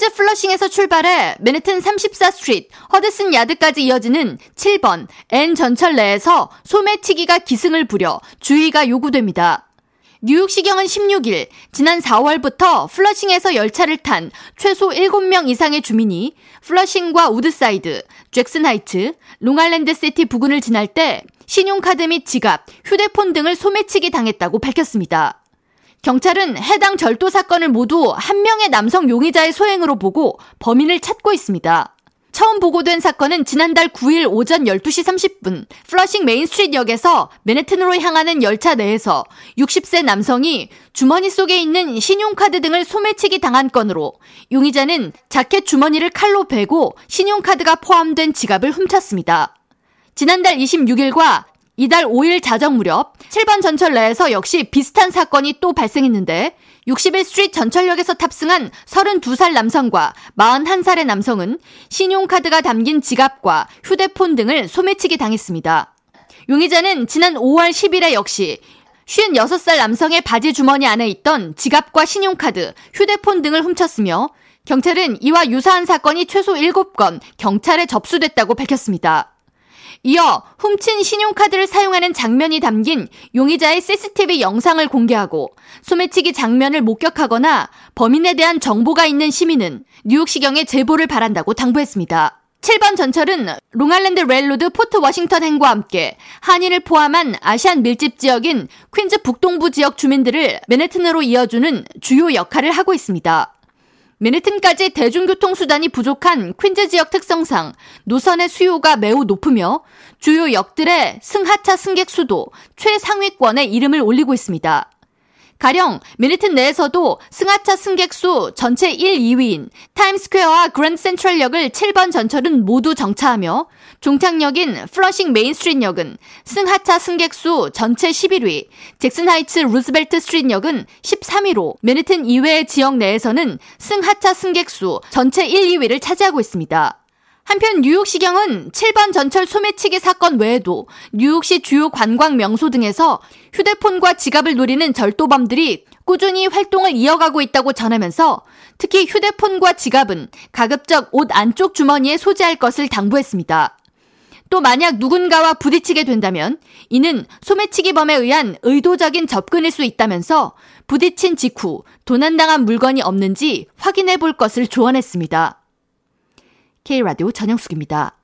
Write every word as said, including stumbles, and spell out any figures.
현재 플러싱에서 출발해 맨해튼 삼십사 스트리트, 허드슨 야드까지 이어지는 칠 번 N 전철 내에서 소매치기가 기승을 부려 주의가 요구됩니다. 뉴욕시경은 십육 일 지난 사월부터 플러싱에서 열차를 탄 최소 일곱 명 이상의 주민이 플러싱과 우드사이드, 잭슨하이츠, 롱아일랜드시티 부근을 지날 때 신용카드 및 지갑, 휴대폰 등을 소매치기 당했다고 밝혔습니다. 경찰은 해당 절도 사건을 모두 한 명의 남성 용의자의 소행으로 보고 범인을 찾고 있습니다. 처음 보고된 사건은 지난달 구일 오전 열두 시 삼십 분 플러싱 메인스트리트역에서 맨해튼으로 향하는 열차 내에서 육십 세 남성이 주머니 속에 있는 신용카드 등을 소매치기 당한 건으로, 용의자는 자켓 주머니를 칼로 베고 신용카드가 포함된 지갑을 훔쳤습니다. 지난달 이십육 일과 이달 오 일 자정 무렵 칠 번 전철 내에서 역시 비슷한 사건이 또 발생했는데, 육십일 스트리트 전철역에서 탑승한 서른두 살 남성과 마흔한 살의 남성은 신용카드가 담긴 지갑과 휴대폰 등을 소매치기 당했습니다. 용의자는 지난 오월 십일에 역시 쉰여섯 살 남성의 바지 주머니 안에 있던 지갑과 신용카드, 휴대폰 등을 훔쳤으며, 경찰은 이와 유사한 사건이 최소 일곱 건 경찰에 접수됐다고 밝혔습니다. 이어 훔친 신용카드를 사용하는 장면이 담긴 용의자의 씨씨티비 영상을 공개하고 소매치기 장면을 목격하거나 범인에 대한 정보가 있는 시민은 뉴욕시경에 제보를 바란다고 당부했습니다. 칠 번 전철은 롱아일랜드 레일로드 포트 워싱턴 행과 함께 한인을 포함한 아시안 밀집 지역인 퀸즈 북동부 지역 주민들을 맨해튼으로 이어주는 주요 역할을 하고 있습니다. 맨해튼까지 대중교통수단이 부족한 퀸즈 지역 특성상 노선의 수요가 매우 높으며, 주요 역들의 승하차 승객 수도 최상위권에 이름을 올리고 있습니다. 가령 맨해튼 내에서도 승하차 승객 수 전체 일, 이위인 타임스퀘어와 그랜드 센트럴역을 칠 번 전철은 모두 정차하며, 종착역인 플러싱 메인스트리트역은 승하차 승객 수 전체 십일위, 잭슨하이츠 루스벨트 스트리트역은 십삼위로 맨해튼 이외의 지역 내에서는 승하차 승객 수 전체 일, 이위를 차지하고 있습니다. 한편 뉴욕시경은 칠 번 전철 소매치기 사건 외에도 뉴욕시 주요 관광 명소 등에서 휴대폰과 지갑을 노리는 절도범들이 꾸준히 활동을 이어가고 있다고 전하면서, 특히 휴대폰과 지갑은 가급적 옷 안쪽 주머니에 소지할 것을 당부했습니다. 또 만약 누군가와 부딪히게 된다면 이는 소매치기범에 의한 의도적인 접근일 수 있다면서 부딪힌 직후 도난당한 물건이 없는지 확인해 볼 것을 조언했습니다. K라디오 전영숙입니다.